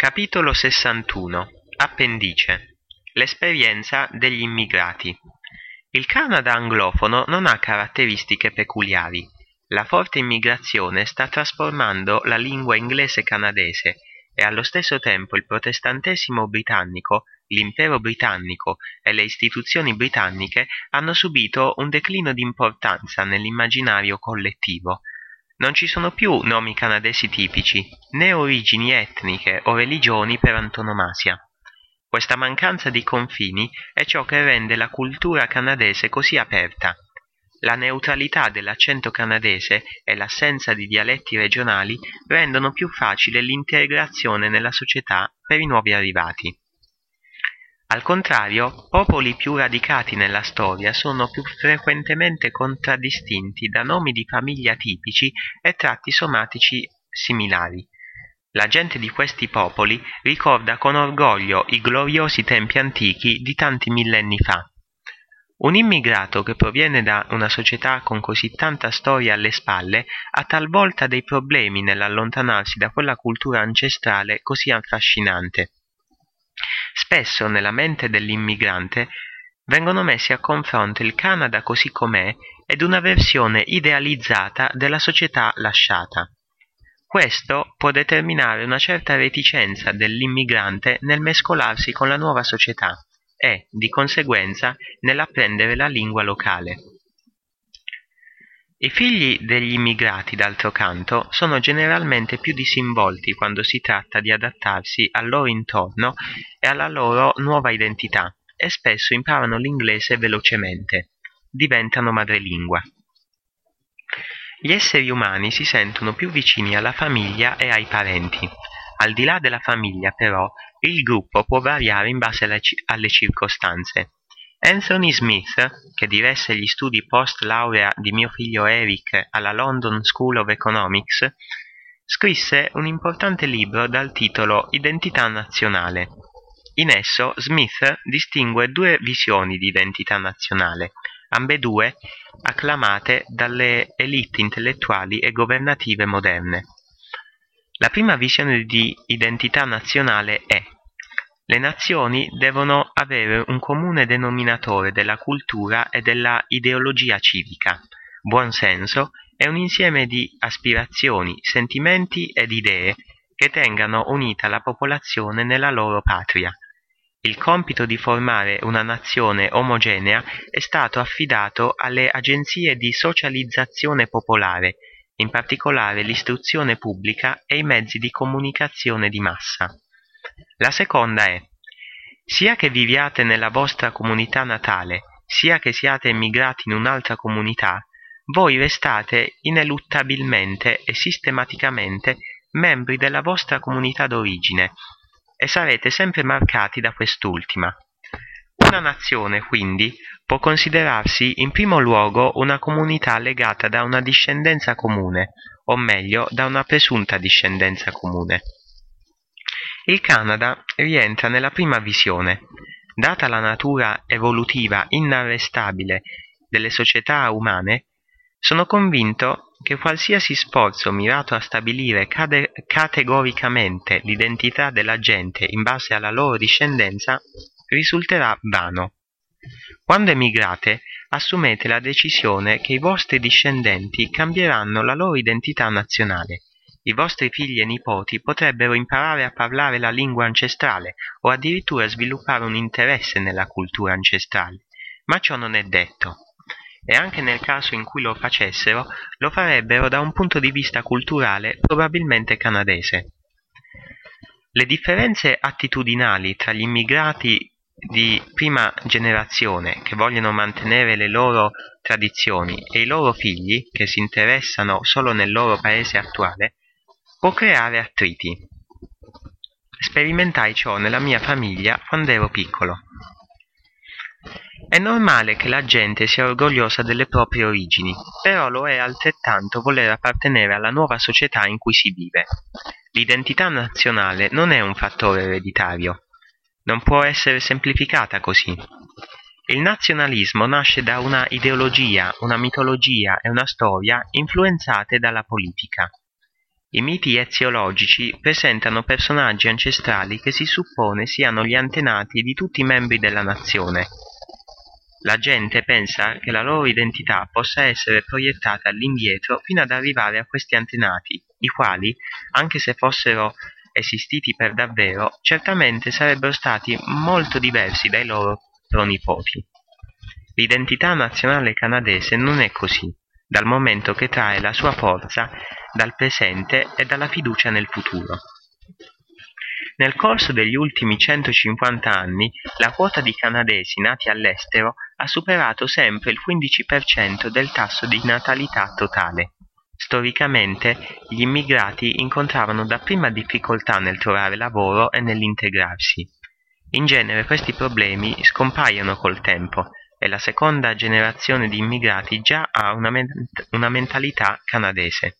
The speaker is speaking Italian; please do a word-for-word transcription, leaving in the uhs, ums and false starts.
Capitolo sessantuno. Appendice. L'esperienza degli immigrati. Il Canada anglofono non ha caratteristiche peculiari. La forte immigrazione sta trasformando la lingua inglese canadese e allo stesso tempo il protestantesimo britannico, l'impero britannico e le istituzioni britanniche hanno subito un declino di importanza nell'immaginario collettivo. Non ci sono più nomi canadesi tipici, né origini etniche o religioni per antonomasia. Questa mancanza di confini è ciò che rende la cultura canadese così aperta. La neutralità dell'accento canadese e l'assenza di dialetti regionali rendono più facile l'integrazione nella società per i nuovi arrivati. Al contrario, popoli più radicati nella storia sono più frequentemente contraddistinti da nomi di famiglia tipici e tratti somatici similari. La gente di questi popoli ricorda con orgoglio i gloriosi tempi antichi di tanti millenni fa. Un immigrato che proviene da una società con così tanta storia alle spalle ha talvolta dei problemi nell'allontanarsi da quella cultura ancestrale così affascinante. Spesso nella mente dell'immigrante vengono messi a confronto il Canada così com'è ed una versione idealizzata della società lasciata. Questo può determinare una certa reticenza dell'immigrante nel mescolarsi con la nuova società e, di conseguenza, nell'apprendere la lingua locale. I figli degli immigrati, d'altro canto, sono generalmente più disinvolti quando si tratta di adattarsi al loro intorno e alla loro nuova identità, e spesso imparano l'inglese velocemente. Diventano madrelingua. Gli esseri umani si sentono più vicini alla famiglia e ai parenti. Al di là della famiglia, però, il gruppo può variare in base alle circostanze. Anthony Smith, che diresse gli studi post-laurea di mio figlio Eric alla London School of Economics, scrisse un importante libro dal titolo Identità nazionale. In esso Smith distingue due visioni di identità nazionale, ambedue acclamate dalle elite intellettuali e governative moderne. La prima visione di identità nazionale è: le nazioni devono avere un comune denominatore della cultura e della ideologia civica, buon senso e un insieme di aspirazioni, sentimenti ed idee che tengano unita la popolazione nella loro patria. Il compito di formare una nazione omogenea è stato affidato alle agenzie di socializzazione popolare, in particolare l'istruzione pubblica e i mezzi di comunicazione di massa. La seconda è: sia che viviate nella vostra comunità natale, sia che siate emigrati in un'altra comunità, voi restate ineluttabilmente e sistematicamente membri della vostra comunità d'origine e sarete sempre marcati da quest'ultima. Una nazione, quindi, può considerarsi in primo luogo una comunità legata da una discendenza comune, o meglio, da una presunta discendenza comune. Il Canada rientra nella prima visione. Data la natura evolutiva inarrestabile delle società umane, sono convinto che qualsiasi sforzo mirato a stabilire cade- categoricamente l'identità della gente in base alla loro discendenza risulterà vano. Quando emigrate, assumete la decisione che i vostri discendenti cambieranno la loro identità nazionale. I vostri figli e nipoti potrebbero imparare a parlare la lingua ancestrale o addirittura sviluppare un interesse nella cultura ancestrale, ma ciò non è detto. E anche nel caso in cui lo facessero, lo farebbero da un punto di vista culturale probabilmente canadese. Le differenze attitudinali tra gli immigrati di prima generazione, che vogliono mantenere le loro tradizioni, e i loro figli, che si interessano solo nel loro paese attuale, può creare attriti. Sperimentai ciò nella mia famiglia quando ero piccolo. È normale che la gente sia orgogliosa delle proprie origini, però lo è altrettanto voler appartenere alla nuova società in cui si vive. L'identità nazionale non è un fattore ereditario. Non può essere semplificata così. Il nazionalismo nasce da una ideologia, una mitologia e una storia influenzate dalla politica. I miti eziologici presentano personaggi ancestrali che si suppone siano gli antenati di tutti i membri della nazione. La gente pensa che la loro identità possa essere proiettata all'indietro fino ad arrivare a questi antenati, i quali, anche se fossero esistiti per davvero, certamente sarebbero stati molto diversi dai loro pronipoti. L'identità nazionale canadese non è così, dal momento che trae la sua forza dal presente e dalla fiducia nel futuro. Nel corso degli ultimi centocinquanta anni la quota di canadesi nati all'estero ha superato sempre il quindici per cento del tasso di natalità totale. Storicamente gli immigrati incontravano dapprima difficoltà nel trovare lavoro e nell'integrarsi. In genere questi problemi scompaiono col tempo e la seconda generazione di immigrati già ha una, ment- una mentalità canadese.